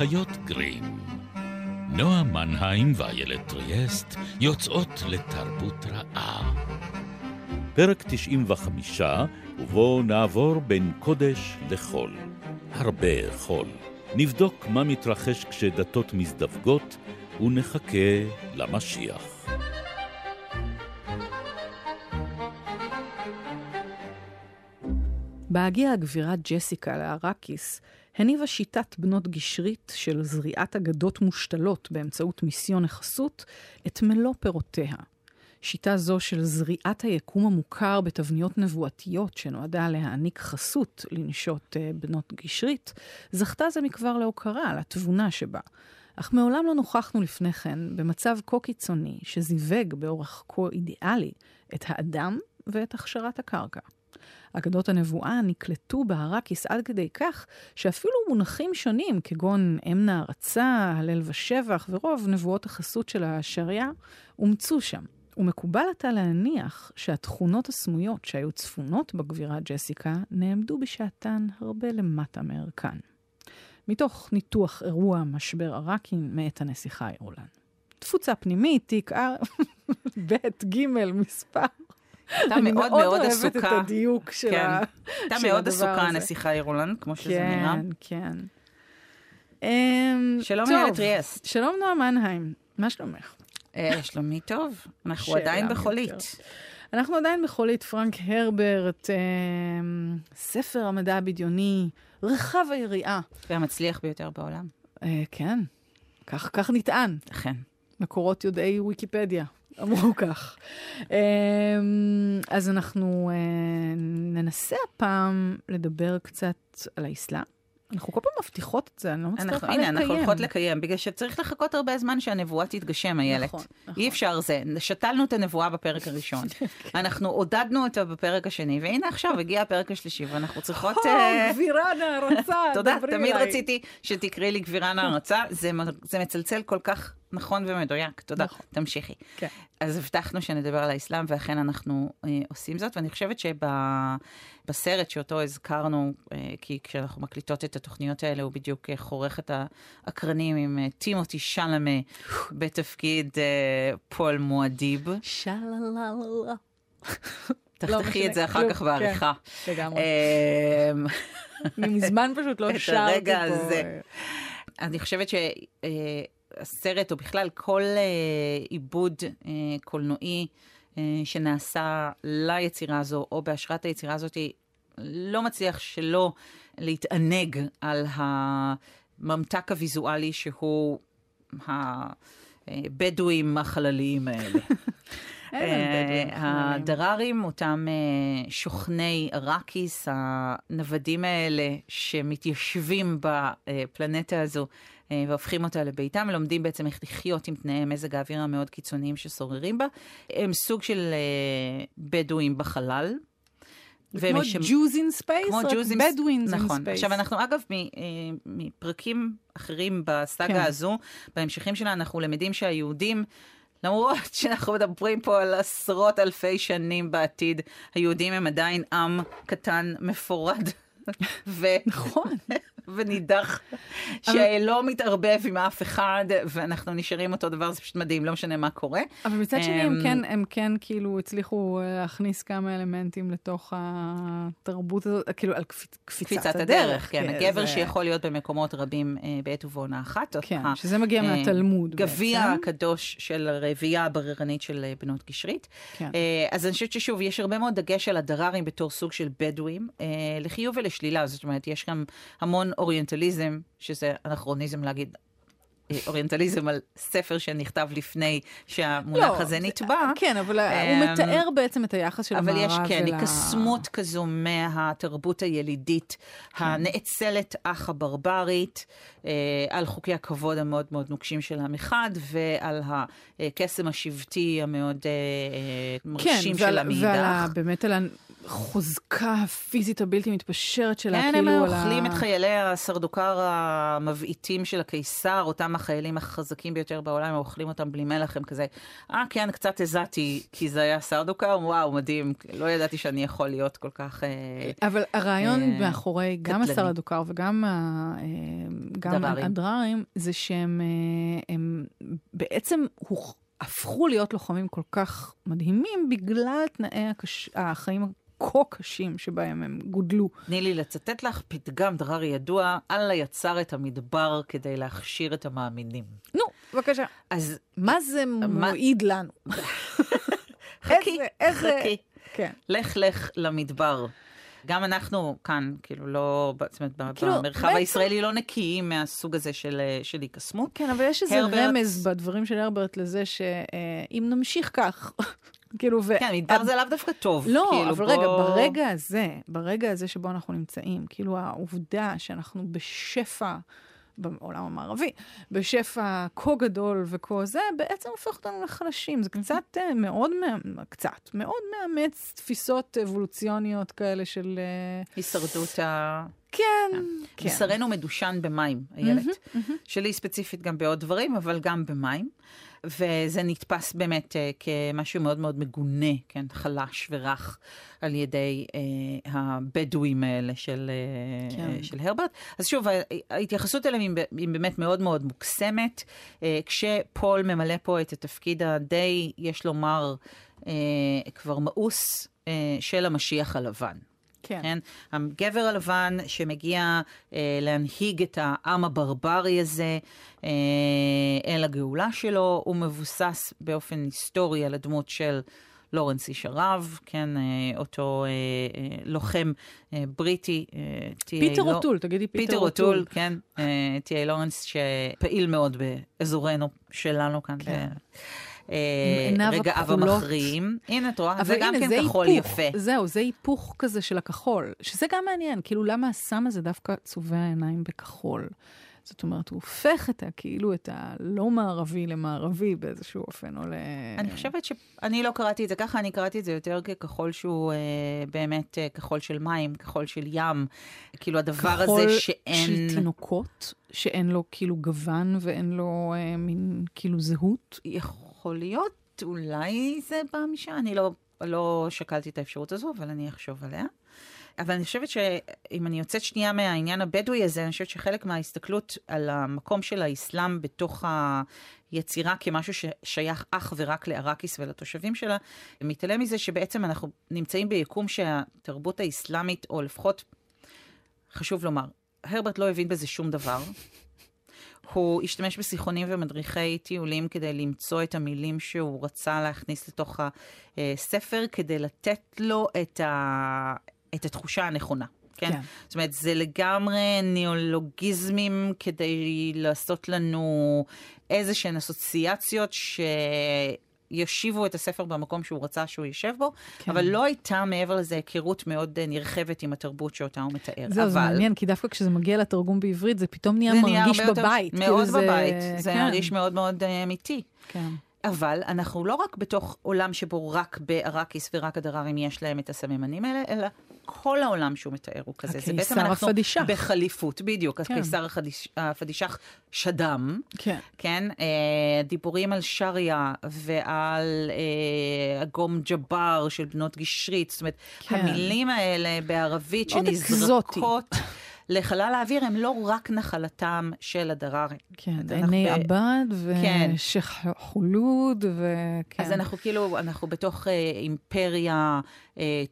האחיות גרים. נועה מנהיים ואיילת טריאסט יוצאות לתרבות רעה. פרק 95, ובו נעבור בין קודש לחול. הרבה חול. נבדוק מה מתרחש כשדתות מזדווגות ונחכה למשיח. בהגיעה הגבירה ג'סיקה לארקיס, הניבה שיטת בנות גשרית של זריעת אגדות מושתלות באמצעות מיסיון החסות את מלוא פירותיה. שיטה זו של זריעת היקום המוכר בתבניות נבואתיות שנועדה להעניק חסות לנשות בנות גשרית, זכתה זה מכבר להוקרה, לתבונה שבה. אך מעולם לא נוכחנו לפני כן במצב כה קיצוני שזיווג באורח כה אידיאלי את האדם ואת הכשרת הקרקע. אגדות הנבואה נקלטו בהרקיס עד כדי כך שאפילו מונחים שונים כגון אמנה הרצה, הלל ושבח ורוב נבואות החסות של השריעה אומצו שם. ומקובל עתה להניח שהתכונות הסמויות שהיו צפונות בגבירה ג'סיקה נעמדו בשעתן הרבה למטה מערכן. מתוך ניתוח אירוע משבר ערקים מאת הנסיכה אירולן. תפוצה פנימית, תיק ב' ג' מספר. אתה מאוד מאוד עסוקה. אני מאוד אוהבת את הדיוק של הדבר הזה. אתה מאוד עסוקה הנסיכה אירולן, כמו שזה נראה. כן, כן. שלום איילת טריאסט. שלום נועה מנהיים. מה שלומך? שלומי טוב, אנחנו עדיין בחולית. אנחנו עדיין בחולית, פרנק הרברט, ספר המדע הבדיוני, רחב היריעה. והמצליח ביותר בעולם. כן, כך נטען. אכן. מקורות יודעי ויקיפדיה, אמרו כך. אז אנחנו ננסה הפעם לדבר קצת על האסלאם. אנחנו כל פעם מבטיחות את זה, אני לא מצטרחה לקיים. הנה, אנחנו הולכות לקיים, בגלל שצריך לחכות הרבה זמן שהנבואה תתגשם, איילת. אי אפשר זה. שתלנו את הנבואה בפרק הראשון. אנחנו עודדנו אותה בפרק השני, והנה עכשיו הגיע הפרק השלישי, ואנחנו צריכות... גבירה נערצה, דברי אליי. תודה, תמיד רציתי שתקראי לי גבירה נערצה, זה מצלצל כל כך נכון ומדויק. תודה, תמשיכי. אז הבטחנו שנדבר על האסלאם, ואכן אנחנו עושים זאת, ואני חושבת שבסרט שאותו הזכרנו, כי כשאנחנו מקליטות את התוכניות האלה, הוא בדיוק חורך את האקרנים עם טימותי שלמה, בתפקיד פול מועדיב. שלללה. תחתכי את זה אחר כך בעריכה. לגמרי. מזמן פשוט לא שרתי פה. את הרגע הזה. אני חושבת ש... הסרט, או בכלל כל עיבוד קולנועי שנעשה ליצירה הזו, או בהשראת היצירה הזאת, לא מצליח שלא להתענג על הממתק הוויזואלי, שהוא הבדואים החלליים האלה. הדררים, אותם שוכני ערקיס, הנוודים האלה שמתיישבים בפלנטה הזו, והופכים אותה לביתם, ולומדים בעצם איך לחיות עם תנאי מזג האוויר המאוד קיצוניים ששוררים בה. הם סוג של בדואים בחלל. כמו Jews in space? כמו Jews in space. נכון. עכשיו אנחנו אגב מפרקים אחרים בסאגה הזו, בהמשכים שלה אנחנו למדים שהיהודים, למרות שאנחנו מדברים פה על עשרות אלפי שנים בעתיד, היהודים הם עדיין עם קטן מפורד. נכון. ונידח שלא מתערבב עם אף אחד, ואנחנו נשארים אותו דבר, זה פשוט מדהים, לא משנה מה קורה. אבל מצד שני, הם כן כאילו הצליחו להכניס כמה אלמנטים לתוך התרבות הזאת, כאילו על קפיצת הדרך. כן, הגבר שיכול להיות במקומות רבים בעת ובעונה אחת. כן, שזה מגיע מהתלמוד. גביע הקדוש של הרביעייה הבררנית של בנות גשרית. אז אני חושבת ששוב, יש הרבה מאוד דגש על הדררים בתור סוג של בדואים, לחיוב ולשלילה, זאת אומרת, יש גם המון אוריינטליזם, שזה אנכרוניזם להגיד, אוריינטליזם על ספר שנכתב לפני שהמונח הזה נטבע. כן, אבל הוא מתאר בעצם את היחס של המערב. אבל יש כן, הקסמות כזו מהתרבות הילידית, הנאצלת אך הברברית, על חוקי הכבוד המאוד מאוד נוקשים של המחד, ועל הקסם השבטי המאוד מרשים של המעידך. כן, ובאמת על החוזקה הפיזית הבלתי מתפשרת שלה. כן, הם אוכלים את חיילי הסרדוקר המבעיטים של הקיסר, אותם החיילים החזקים ביותר בעולם, הם אוכלים אותם בלי מלח, הם כזה, כן, קצת הזעתי, כי זה היה סרדוקר, וואו, מדהים, לא ידעתי שאני יכול להיות כל כך... אבל הרעיון מאחורי גם הסרדוקר וגם הדררים, זה שהם בעצם הפכו להיות לוחמים כל כך מדהימים בגלל תנאי החיים הכה קשים שבהם הם גודלו. תני לי לצטט לך פתגם דררי ידוע, אללה יצר את המדבר כדי להכשיר את המאמינים. נו, בבקשה. אז מה זה מועיד לנו? חכי. לך למדבר. גם אנחנו כאן, כאילו לא, זאת אומרת, במרחב הישראלי לא נקיים מהסוג הזה של היקסמות. כן, אבל יש איזה רמז בדברים של הרברט לזה שאם נמשיך כך, כאילו... כן, מדבר זה לאו דווקא טוב. לא, אבל רגע, ברגע הזה שבו אנחנו נמצאים, כאילו העובדה שאנחנו בשפע, בעולם המערבי, בשפע כה גדול וכה זה, בעצם הופך אותנו לחלשים. זה קצת מאוד מאמץ תפיסות אבולוציוניות כאלה של... הישרדות ה... כן. בשרנו מדושן במים, הילד. שלי ספציפית גם בעוד דברים, אבל גם במים. וזה נתפס באמת כמשהו מאוד מאוד מגונה, כן, חלש ורח על ידי הבדואים האלה של הרברט. אז שוב, ההתייחסות אליהם היא באמת מאוד מאוד מוקסמת, כשפול ממלא פה את התפקיד הדי, יש לומר, כבר מאוס של המשיח הלבן. כן. הגבר הלבן שמגיע להנהיג את העם הברברי הזה אל הגאולה שלו, הוא מבוסס באופן היסטורי על הדמות של לורנס איש ערב, כן, אותו לוחם בריטי. פיטר אוטול, תגידי פיטר אוטול. כן, תהיה לורנס שפעיל מאוד באזורנו שלנו כאן. כן. רגעיו המכריעים. הנה, את רואה, זה גם כן כחול יפה. זהו, זה היפוך כזה של הכחול, שזה גם מעניין, כאילו למה הסם הזה דווקא צובע העיניים בכחול? זאת אומרת, הוא הופך כאילו את הלא מערבי למערבי באיזשהו אופן, או ל... אני חושבת שאני לא קראתי את זה ככה, אני קראתי את זה יותר ככחול שהוא באמת כחול של מים, כחול של ים, כאילו הדבר הזה שאין... כחול של תינוקות, שאין לו כאילו גוון ואין לו מין כאילו זהות. יכול להיות, אולי זה בא משם, אני לא שקלתי את האפשרות הזו, אבל אני אחשוב עליה. אבל אני חושבת שאם אני יוצאת שנייה מהעניין הבדואי הזה, אני חושבת שחלק מההסתכלות על המקום של האסלאם בתוך היצירה כמשהו ששייך אך ורק לערקיס ולתושבים שלה, מתעלם מזה שבעצם אנחנו נמצאים ביקום שהתרבות האסלאמית, או לפחות, חשוב לומר, הרברט לא הבין בזה שום דבר. הוא השתמש בסיכונים ומדריכי טיולים כדי למצוא את המילים שהוא רצה להכניס לתוך הספר, כדי לתת לו את התחושה הנכונה, כן? כן. זאת אומרת, זה לגמרי ניאולוגיזמים כדי לעשות לנו איזה שהן אסוציאציות שישיבו את הספר במקום שהוא רצה שהוא יישב בו, כן. אבל לא הייתה מעבר לזה היכרות מאוד נרחבת עם התרבות שאותה הוא מתאר. זהו, אבל... זה מעניין, כי דווקא כשזה מגיע לתרגום בעברית, זה פתאום נהיה מרגיש בבית. מאוד כאילו בבית, זה מרגיש כן. מאוד מאוד אמיתי. כן. אבל אנחנו לא רק בתוך עולם שבו רק בערקיס ורק הדררים יש להם את הסממנים האלה, אלא כל העולם שהוא מתאר הוא כזה. זה בעצם אנחנו בחליפות, בדיוק. הקיסר הפדישך שדם, כן? דיבורים על שריה ועל הגום ג'בר של בנות גשרית. זאת אומרת, המילים האלה בערבית שנזרקות... לחלל האוויר הם לא רק נחלתם של הדררים. כן, עיני עבד ושחולוד. אז אנחנו כאילו, אנחנו בתוך אימפריה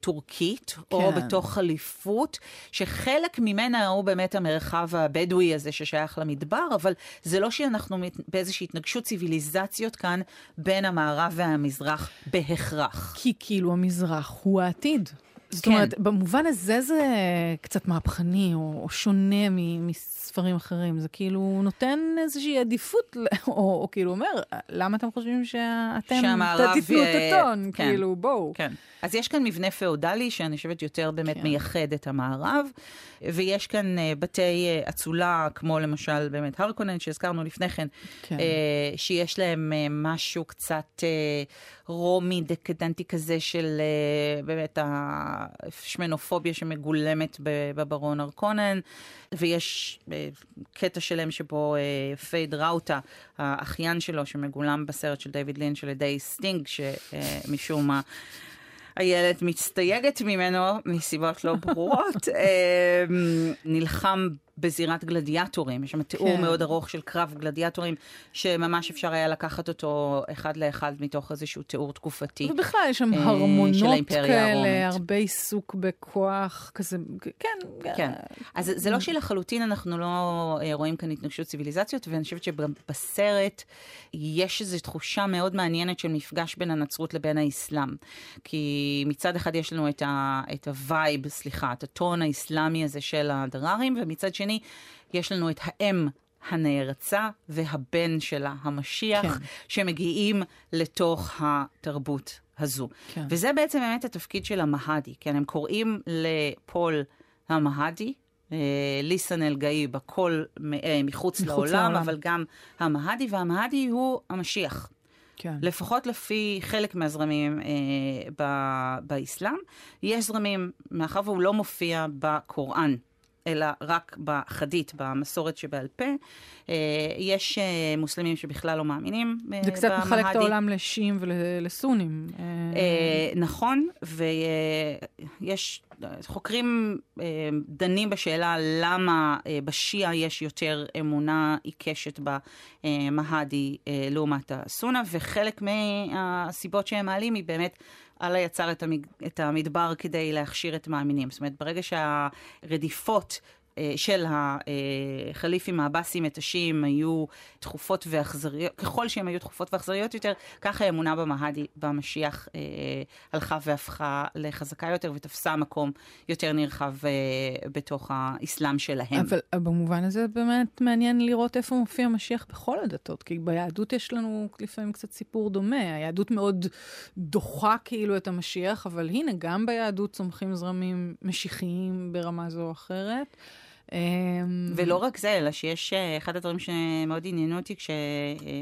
טורקית, או בתוך חליפות, שחלק ממנה הוא באמת המרחב הבדואי הזה ששייך למדבר, אבל זה לא שאנחנו באיזושהי התנגשות ציוויליזציות כאן, בין המערב והמזרח בהכרח. כי כאילו המזרח הוא העתיד. זאת אומרת, במובן הזה זה קצת מהפכני, או שונה מספרים אחרים. זה כאילו נותן איזושהי עדיפות, או כאילו אומר, למה אתם חושבים שאתם תתפלו את הטון? כאילו, בואו. אז יש כאן מבנה פאודלי, שאני חושבת יותר באמת מייחד את המערב, ויש כאן בתי אצולה, כמו למשל באמת הרקונן, שהזכרנו לפני כן, שיש להם משהו קצת רומי דקדנטי כזה, של באמת ה... השמנופוביה שמגולמת בברון הרקונן, ויש קטע שלם שבו פייד ראוטה, האחיין שלו שמגולם בסרט של דיוויד לינץ' על ידי סטינג, שמשום מה הילד מצטייגת ממנו, מסיבות לא ברורות, נלחם בזירת גלדיאטורים. יש שם תיאור מאוד ארוך של קרב גלדיאטורים, שממש אפשר היה לקחת אותו אחד לאחד מתוך איזשהו תיאור תקופתי. ובכלל יש שם הרמונות כאלה, הרבה עיסוק בכוח, כזה, כן. אז זה לא שלחלוטין אנחנו לא רואים כאן התנגשות ציביליזציות, ואני חושבת שבסרט יש איזו תחושה מאוד מעניינת של מפגש בין הנצרות לבין האסלאם. כי מצד אחד יש לנו את הווייב, סליחה, את הטון האסלאמי הזה של הדררים, ומצד שני, יש לנו את האם הנערצה והבן שלה, המשיח, כן. שמגיעים לתוך התרבות הזו. כן. וזה בעצם באמת התפקיד של המהדי. כן, הם קוראים לפול המהדי, ליסן אלגאי בכל מחוץ לעולם, אבל גם המהדי, והמהדי הוא המשיח. כן. לפחות לפי חלק מהזרמים באסלאם. יש זרמים, מאחר והוא לא מופיע בקוראן, אלא רק בחדית, במסורת שבעל פה. יש מוסלמים שבכלל לא מאמינים במהדי. זה קצת מחלק את העולם לשיעים ולסונים. נכון, ויש חוקרים דנים בשאלה למה בשיעה יש יותר אמונה עיקשת במהדי לעומת הסונה, וחלק מהסיבות שהם מעלים היא באמת אללה יצר את המדבר כדי להכשיר את מאמינים. זאת אומרת, ברגע שהרדיפות של החליפים האבסים את השיעים היו תחופות ואכזריות, ככל שהן היו תחופות ואכזריות יותר, ככה האמונה במהדי, במשיח, הלכה והפכה לחזקה יותר ותפסה מקום יותר נרחב בתוך האסלאם שלהם. אבל במובן הזה באמת מעניין לראות איפה מופיע משיח בכל הדתות, כי ביהדות יש לנו לפעמים קצת סיפור דומה. היהדות מאוד דוחה כאילו את המשיח, אבל הנה גם ביהדות צומחים זרמים משיחיים ברמה זו או אחרת. ולא רק זה, אלא שיש אחד הדברים שמאוד עניינו אותי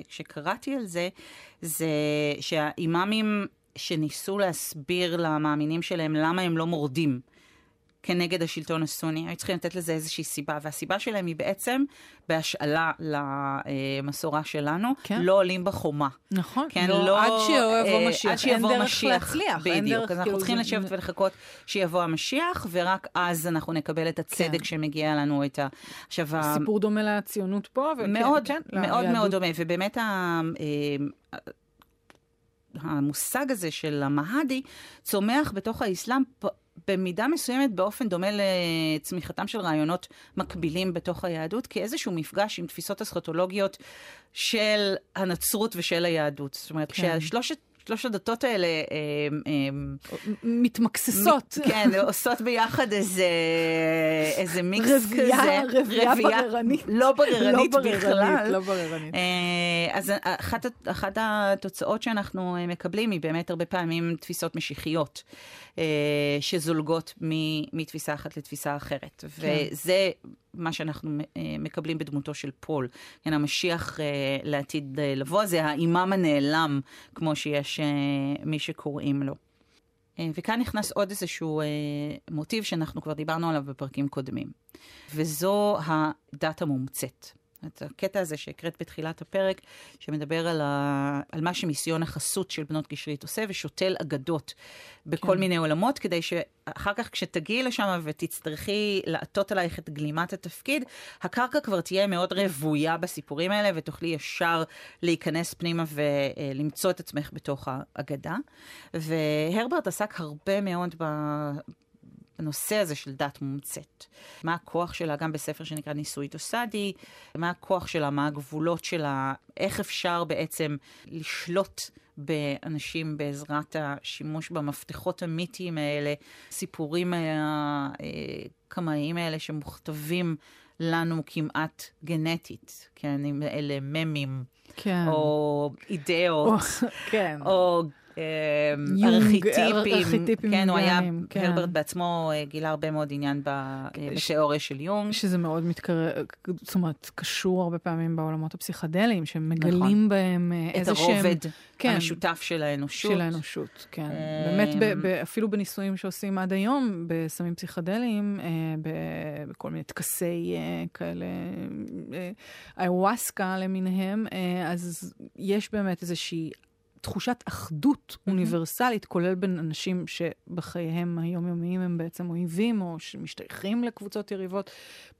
כשקראתי על זה, זה שהאימאמים שניסו להסביר למאמינים שלהם למה הם לא מורדים כנגד השלטון הסוני, היו צריכים לתת לזה איזושהי סיבה, והסיבה שלהם היא בעצם בהשאלה למסורה שלנו, לא עולים בחומה. נכון, עד שיבוא משיח, עד שיבוא משיח, בדיוק. אז אנחנו צריכים לשבת ולחכות שיבוא המשיח, ורק אז אנחנו נקבל את הצדק שמגיע לנו את השווה. סיפור דומה לציונות פה. מאוד, מאוד מאוד דומה, ובאמת המושג הזה של המהדי צומח בתוך האסלאם במידה מסוימת באופן דומה לצמיחתם של רעיונות מקבילים בתוך היהדות, כאיזשהו מפגש עם תפיסות אסכטולוגיות של הנצרות ושל היהדות. זאת אומרת, כששלוש הדתות האלה מתמקססות. כן, עושות ביחד איזה מיקס כזה. רביעה בררנית. לא בררנית בכלל. אז אחת התוצאות שאנחנו מקבלים היא באמת הרבה פעמים תפיסות משיחיות, שזולגות מתפיסה אחת לתפיסה אחרת. וזה מה שאנחנו מקבלים בדמותו של פול. המשיח לעתיד לבוא, זה האימאם הנעלם, כמו שיש מי שקוראים לו. וכאן נכנס עוד איזשהו מוטיב שאנחנו כבר דיברנו עליו בפרקים קודמים. וזו הדת המומצאת. את הקטע הזה שהקראת בתחילת הפרק, שמדבר על מה שמיסיון החסות של בנות גשרית עושה, ושותל אגדות בכל מיני עולמות, כדי שאחר כך כשתגיעי לשם ותצטרכי לעטות עלייך את גלימת התפקיד, הקרקע כבר תהיה מאוד רבויה בסיפורים האלה, ותוכלי ישר להיכנס פנימה ולמצוא את עצמך בתוך האגדה. והרברט עסק הרבה מאוד הנושא הזה של דת מומצאת. מה הכוח שלה, גם בספר שנקרא ניסוי תוסדי, מה הכוח שלה, מה הגבולות שלה, איך אפשר בעצם לשלוט באנשים בעזרת השימוש במפתחות המיתיים האלה, סיפורים הקמאיים האלה שמוכתבים לנו כמעט גנטית, כן, אלה ממים, כן. או אידאות, או ארכיטיפים. כן, הוא היה, הרברט בעצמו גילה הרבה מאוד עניין בתיאוריה של יונג. שזה מאוד מתקרב, זאת אומרת, קשור הרבה פעמים בעולמות הפסיכדליים, שמגלים בהם איזה שהם... את הרובד המשותף של האנושות. של האנושות, כן. באמת, אפילו בניסויים שעושים עד היום, בסמים פסיכדליים, בכל מיני תקסי כאלה, איוואסקה למיניהם, אז יש באמת איזושהי תחושת אחדות אוניברסלית, כולל בין אנשים שבחייהם היומיומיים הם בעצם אויבים, או שמשתייכים לקבוצות יריבות,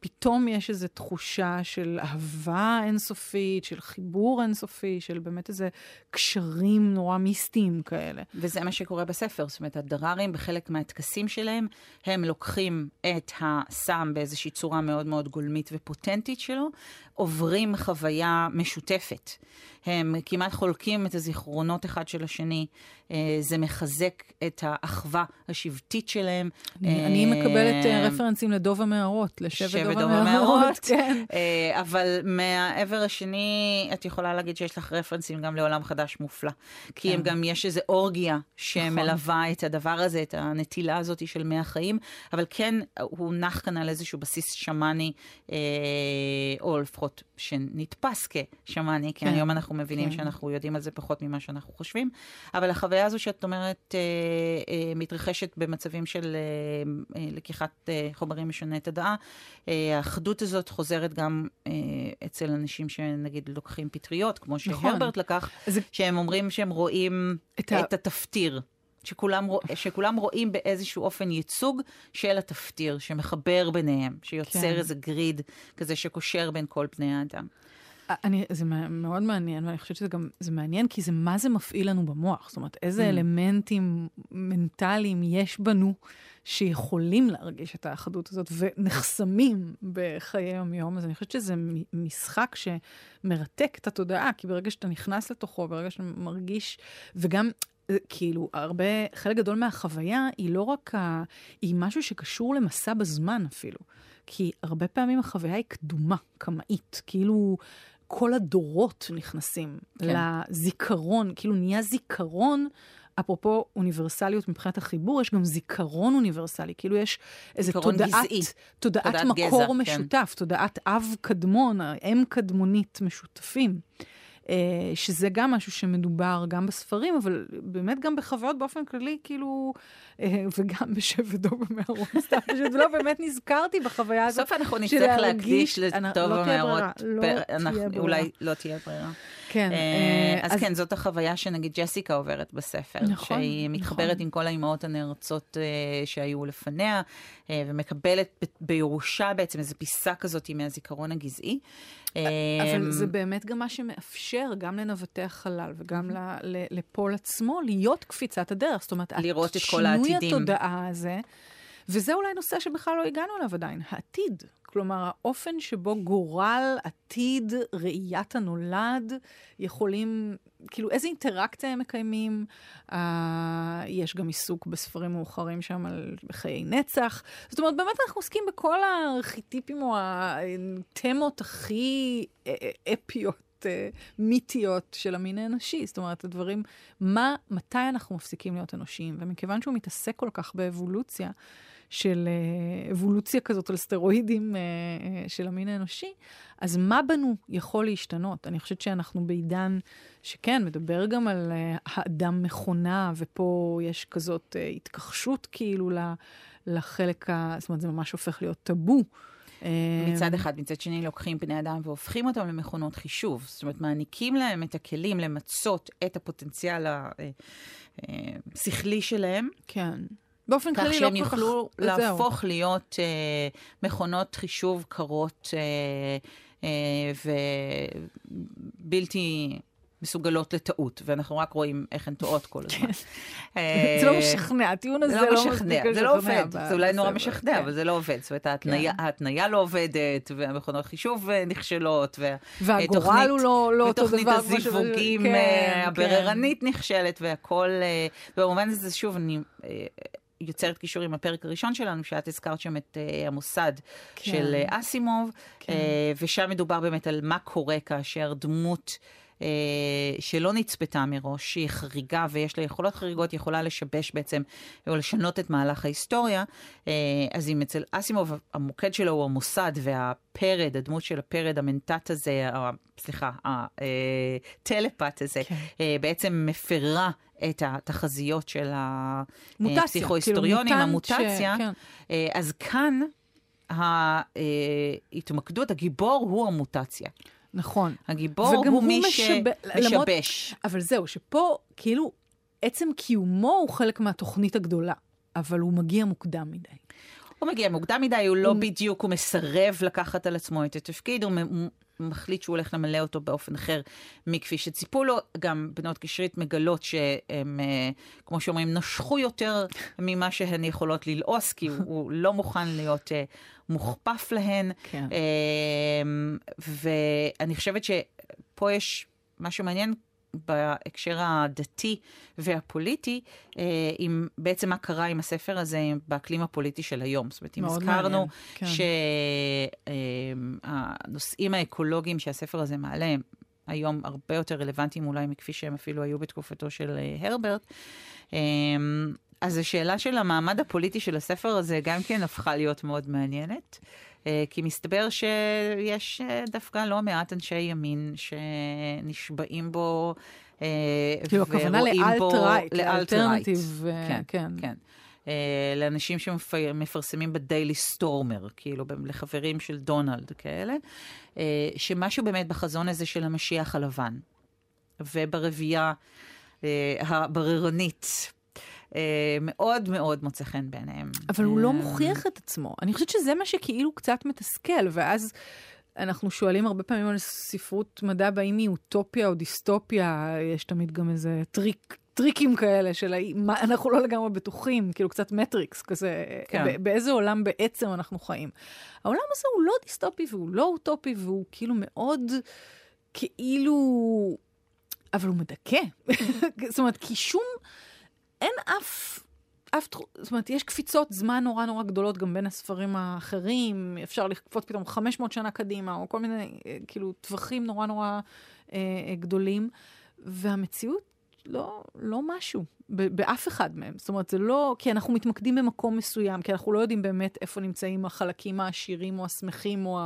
פתאום יש איזו תחושה של אהבה אינסופית, של חיבור אינסופי, של באמת איזה קשרים נורא מיסטיים כאלה. וזה מה שקורה בספר, זאת אומרת, הדררים בחלק מהתקסים שלהם, הם לוקחים את הסם באיזושהי צורה מאוד מאוד גולמית ופוטנטית שלו, עוברים חוויה משותפת. הם כמעט חולקים את הזיכרונות אחד של השני, זה מחזק את האחווה השבטית שלהם. אני מקבלת רפרנסים לדוב המערות, לשבט דוב המערות, כן. אבל מהעבר השני, את יכולה להגיד שיש לך רפרנסים גם לעולם חדש מופלא, כי הם גם יש איזו אורגיה שמלווה את הדבר הזה, את הנטילה הזאת של מאה חיים, אבל כן, הוא נח כאן על איזשהו בסיס שמני, או לפחות שנתפס כשמני, כי היום אנחנו מבינים שאנחנו יודעים על זה פחות ממה שאנחנו חושבים, אבל החוויה הזו שאת אומרת מתרחשת במצבים של לקיחת חומרים משני תודעה, האחדות הזאת חוזרת גם אצל אנשים שנגיד לוקחים פטריות, כמו שהרברט לקח, שהם אומרים שהם רואים את התפטיר. שכולם רואים באיזשהו אופן ייצוג של התפטיר, שמחבר ביניהם, שיוצר איזה גריד כזה שקושר בין כל בני האדם. זה מאוד מעניין, ואני חושבת שזה גם מעניין, כי זה מה זה מפעיל לנו במוח. זאת אומרת, איזה אלמנטים מנטליים יש בנו שיכולים להרגיש את האחדות הזאת, ונחסמים בחיי יום-יום. אז אני חושבת שזה משחק שמרתק את התודעה, כי ברגע שאתה נכנס לתוכו, ברגע שאתה מרגיש, וגם... כאילו, חלק גדול מהחוויה היא לא רק, היא משהו שקשור למסע בזמן אפילו. כי הרבה פעמים החוויה היא קדומה, קמאית. כאילו, כל הדורות נכנסים לזיכרון, כאילו נהיה זיכרון, אפרופו אוניברסליות מבחינת החיבור, יש גם זיכרון אוניברסלי, כאילו יש איזה תודעת מקור משותף, תודעת אב קדמון, אם קדמונית משותפים. שזה גם משהו שמדובר גם בספרים, אבל באמת גם בחוויות באופן כללי, כאילו, וגם בשבט דוב המערות, סתם, שלא באמת נזכרתי בחוויה הזאת. בסוף אנחנו נצטרך להקדיש לדוב המערות. אולי לא תהיה ברירה. כן. אז כן, זאת החוויה שנגיד ג'סיקה עוברת בספר. נכון. שהיא מתחברת עם כל האימהות הנארצות שהיו לפניה, ומקבלת בירושה בעצם איזו פיסה כזאת מהזיכרון הגזעי. אבל זה באמת גם מה שמאפשר גם לנווטח חלל וגם לפול עצמו להיות קפיצת הדרך, זאת אומרת, לראות את כל העתידים. שינוי התודעה הזה, וזה אולי נושא שבכלל לא הגענו אליו עדיין, העתיד. כלומר, האופן שבו גורל, עתיד, ראיית הנולד, יכולים, כאילו, איזה אינטראקציה הם מקיימים. יש גם עיסוק בספרים מאוחרים שם על חיי נצח. זאת אומרת, באמת אנחנו עוסקים בכל הארכיטיפים או התמות הכי אפיות, מיתיות של המין האנושי. זאת אומרת, הדברים, מתי אנחנו מפסיקים להיות אנושיים? ומכיוון שהוא מתעסק כל כך באבולוציה, של אבולוציה כזאת על סטרואידים של המין האנושי, אז מה בנו יכול להשתנות? אני חושבת שאנחנו בעידן שכן, מדבר גם על האדם מכונה, ופה יש כזאת התכחשות כאילו לחלק, זאת אומרת, זה ממש הופך להיות טאבו. מצד אחד, מצד שני, לוקחים בני אדם והופכים אותם למכונות חישוב. זאת אומרת, מעניקים להם את הכלים למצות את הפוטנציאל השכלי שלהם. כן. באופן כללי לא כל כך... כך שהם יוכלו להפוך להיות מכונות חישוב קרות ובלתי מסוגלות לטעות, ואנחנו רק רואים איך הן טועות כל הזמן. זה לא משכנע, הטיעון הזה לא משכנע. זה לא עובד, זה אולי נורא משכנע, אבל זה לא עובד. זאת אומרת, ההתניה לא עובדת, והמכונות חישוב נכשלות, והגורל הוא לא אותו דבר. ותוכנית הזיווגים הבררנית נכשלת, והכל... במובן הזה, שוב, אני... יוצרת קישור עם הפרק הראשון שלנו, שאת הזכרת שם את המוסד של אסימוב, ושם מדובר באמת על מה קורה כאשר דמות שלא נצפתה מראש, שהיא חריגה ויש לה יכולות חריגות, יכולה לשבש בעצם או לשנות את מהלך ההיסטוריה. אז אם אצל אסימוב המוקד שלו הוא המוסד והפרד, הדמות של הפרד, המנטט הזה, סליחה, הטלפת הזה, בעצם מפרה את התחזיות של הפסיכו-היסטוריונים, המוטציה. אז כאן ההתמקדות, הגיבור הוא המוטציה. נכון. הגיבור הוא מי שמשבש. אבל זהו, שפה כאילו עצם קיומו הוא חלק מהתוכנית הגדולה, אבל הוא מגיע מוקדם מדי. הוא מגיע מוקדם מדי, הוא לא בדיוק, הוא מסרב לקחת על עצמו את התפקיד, הוא מחליט שהוא הולך למלא אותו באופן אחר מכפי שציפו לו. גם בנות גשרית מגלות שהם, כמו שאומרים, נשכו יותר ממה שהן יכולות ללעוס, כי הוא לא מוכן להיות מוכפף להן. כן. ואני חושבת שפה יש משהו מעניין בהקשר הדתי והפוליטי, עם בעצם מה קרה עם הספר הזה באקלים הפוליטי של היום. זאת אומרת, אם הזכרנו שהנושאים האקולוגיים שהספר הזה מעלה היום הרבה יותר רלוונטיים אולי מכפי שהם אפילו היו בתקופתו של הרברט, אז השאלה של המעמד הפוליטי של הספר הזה גם כן הפכה להיות מאוד מעניינת, כי מסתבר שיש דווקא לא מעט אנשי ימין שנשבעים בו, כאילו הכוונה לאלט-רייט, לאלטרנטיב, כן, כן. לאנשים שמפרסמים בדיילי סטורמר, כאילו לחברים של דונלד כאלה, שמשהו באמת בחזון הזה של המשיח הלבן, וברבייה הבררנית, מאוד מאוד מוצא חן ביניהם. אבל הוא לא מוכיח את עצמו. אני חושבת שזה מה שכאילו קצת מתסכל, ואז אנחנו שואלים הרבה פעמים על ספרות מדע, האם היא אוטופיה או דיסטופיה, יש תמיד גם איזה טריקים כאלה, של אנחנו לא לגמרי בטוחים, כאילו קצת מטריקס כזה, באיזה עולם בעצם אנחנו חיים. העולם הזה הוא לא דיסטופי, והוא לא אוטופי, והוא כאילו מאוד, כאילו, אבל הוא מדכא. זאת אומרת, כי שום אין אף, זאת אומרת, יש קפיצות זמן נורא נורא גדולות גם בין הספרים האחרים, אפשר לקפוץ פתאום 500 שנה קדימה, או כל מיני, כאילו, טווחים נורא נורא גדולים, והמציאות לא משהו, באף אחד מהם. זאת אומרת, זה לא, כי אנחנו מתמקדים במקום מסוים, כי אנחנו לא יודעים באמת איפה נמצאים החלקים העשירים, או השמחים, או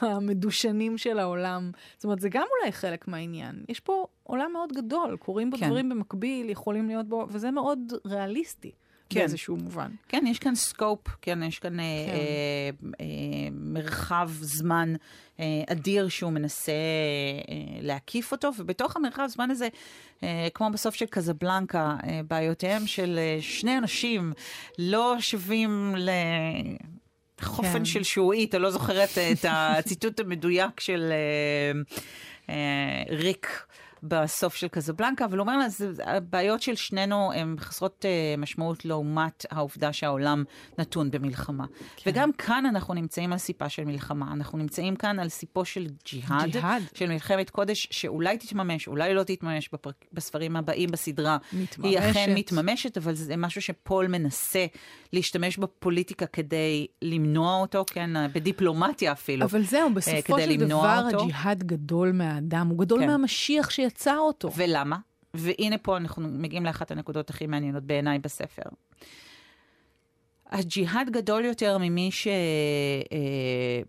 המדושנים של העולם. זאת אומרת, זה גם אולי חלק מהעניין. יש פה עולם מאוד גדול, קוראים בו דברים במקביל, יכולים להיות בו, וזה מאוד ריאליסטי. באיזשהו מובן. כן, יש כאן סקופ, כן, יש כאן מרחב זמן אדיר שהוא מנסה להקיף אותו, ובתוך המרחב זמן הזה, כמו בסוף של קזבלנקה, בעיותיהם של שני אנשים לא שווים לחופן של שעועית, אני לא זוכרת את הציטוט המדויק של ריק, בסוף של קזבלנקה, אבל הוא אומר לה, הבעיות של שנינו הן חסרות משמעות לעומת העובדה שהעולם נתון במלחמה. כן. וגם כאן אנחנו נמצאים על סיפה של מלחמה. אנחנו נמצאים כאן על סיפו של ג'יהאד. של מלחמת קודש, שאולי תתממש, אולי לא תתממש בספרים הבאים בסדרה. מתממשת. היא אכן מתממשת, אבל זה משהו שפול מנסה להשתמש בפוליטיקה כדי למנוע אותו, כן, בדיפלומטיה אפילו. אבל זהו, בסופו של דבר הג'יהאד גדול מהאדם, הוא גדול מהמשיח יצא אותו. ולמה? והנה פה אנחנו מגיעים לאחת הנקודות הכי מעניינות בעיניי בספר. הג'יהאד גדול יותר ממי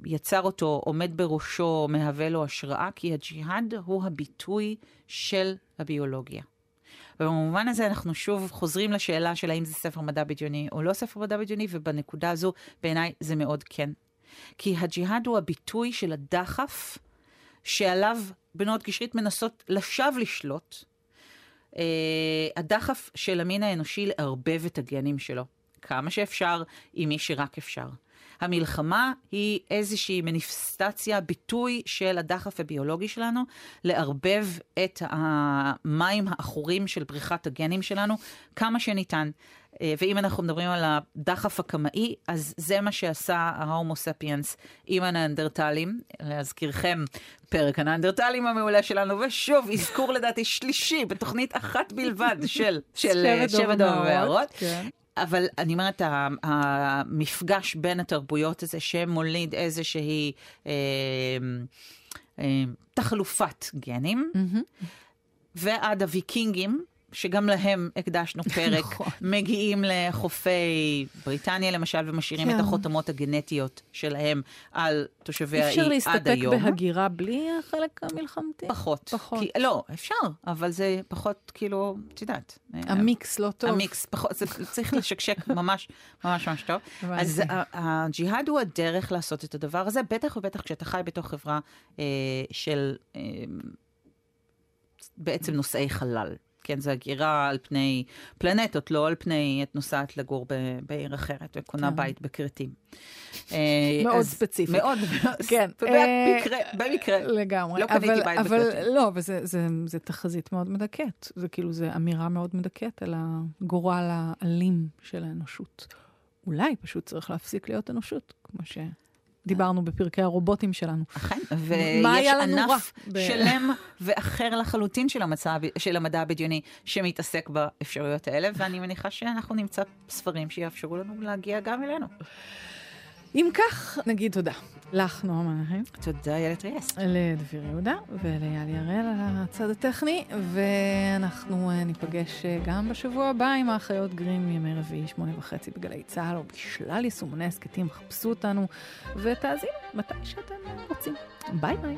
שיצר אותו, עומד בראשו, מהווה לו השראה, כי הג'יהאד הוא הביטוי של הביולוגיה. ובמובן הזה אנחנו שוב חוזרים לשאלה של האם זה ספר מדע בדיוני או לא ספר מדע בדיוני, ובנקודה הזו בעיניי זה מאוד כן. כי הג'יהאד הוא הביטוי של הדחף שעליו בנות גשרית מנסות לשווא לשלוט, הדחף של המין האנושי לערבב את הגנים שלו, כמה שאפשר, עם מי שרק אפשר. המלחמה היא איזושהי מניפסטציה, ביטוי של הדחף הביולוגי שלנו, לערבב את המים האחורים של בריחת הגנים שלנו, כמה שניתן. ואם אנחנו מדברים על הדחף הקמאי, אז זה מה שעשה ההומו ספיאנס עם הנאנדרטלים. להזכירכם, פרק הנאנדרטלים המעולה שלנו, ושוב, אזכור לדעתי שלישי, בתוכנית אחת בלבד של שבע דוב והערות. אבל אני אומרת, המפגש בין התרבויות הזה, שמוליד איזושהי תחלופת גנים, ועד הוויקינגים, שגם להם הקדשנו פרק, מגיעים לחופי בריטניה למשל, ומשאירים את החותמות הגנטיות שלהם על תושבי האי עד היום. אפשר להסתפק בהגירה בלי החלק המלחמתי? פחות. לא, אפשר, אבל זה פחות כאילו, תדעת. המיקס לא טוב. המיקס פחות, צריך לשקשק ממש ממש ממש טוב. אז הג'יהאד הוא הדרך לעשות את הדבר הזה, בטח ובטח כשאתה חי בתוך חברה של בעצם נושאי חלל. כן, זה הגירה על פני פלנטות, לא על פני את נוסעת לגור בעיר אחרת, וקונה בית בקריטים. מאוד ספציפי. מאוד, כן. במקרה. לגמרי. לא קניתי בית בקריטים. לא, וזה תחזית מאוד מדכאת. זה כאילו, זו אמירה מאוד מדכאת על הגורל האלים של האנושות. אולי פשוט צריך להפסיק להיות אנושות, כמו דיברנו בפרקי הרובוטים שלנו. אכן, ויש ענף שלם ואחר לחלוטין של המדע הבדיוני שמתעסק באפשרויות האלה, ואני מניחה שאנחנו נמצא ספרים שיאפשרו לנו להגיע גם אלינו. אם כך, נגיד תודה. לך, נועם מנחם. תודה, ילד ריאס. לדביר יהודה וליאל יראל על הצד הטכני, ואנחנו ניפגש גם בשבוע הבא עם האחיות גרים ימי רביעי 8:30 בגלי צהל, או בשלל יישומוני הסקטים, חפשו אותנו ותאזינו מתי שאתם רוצים. ביי ביי.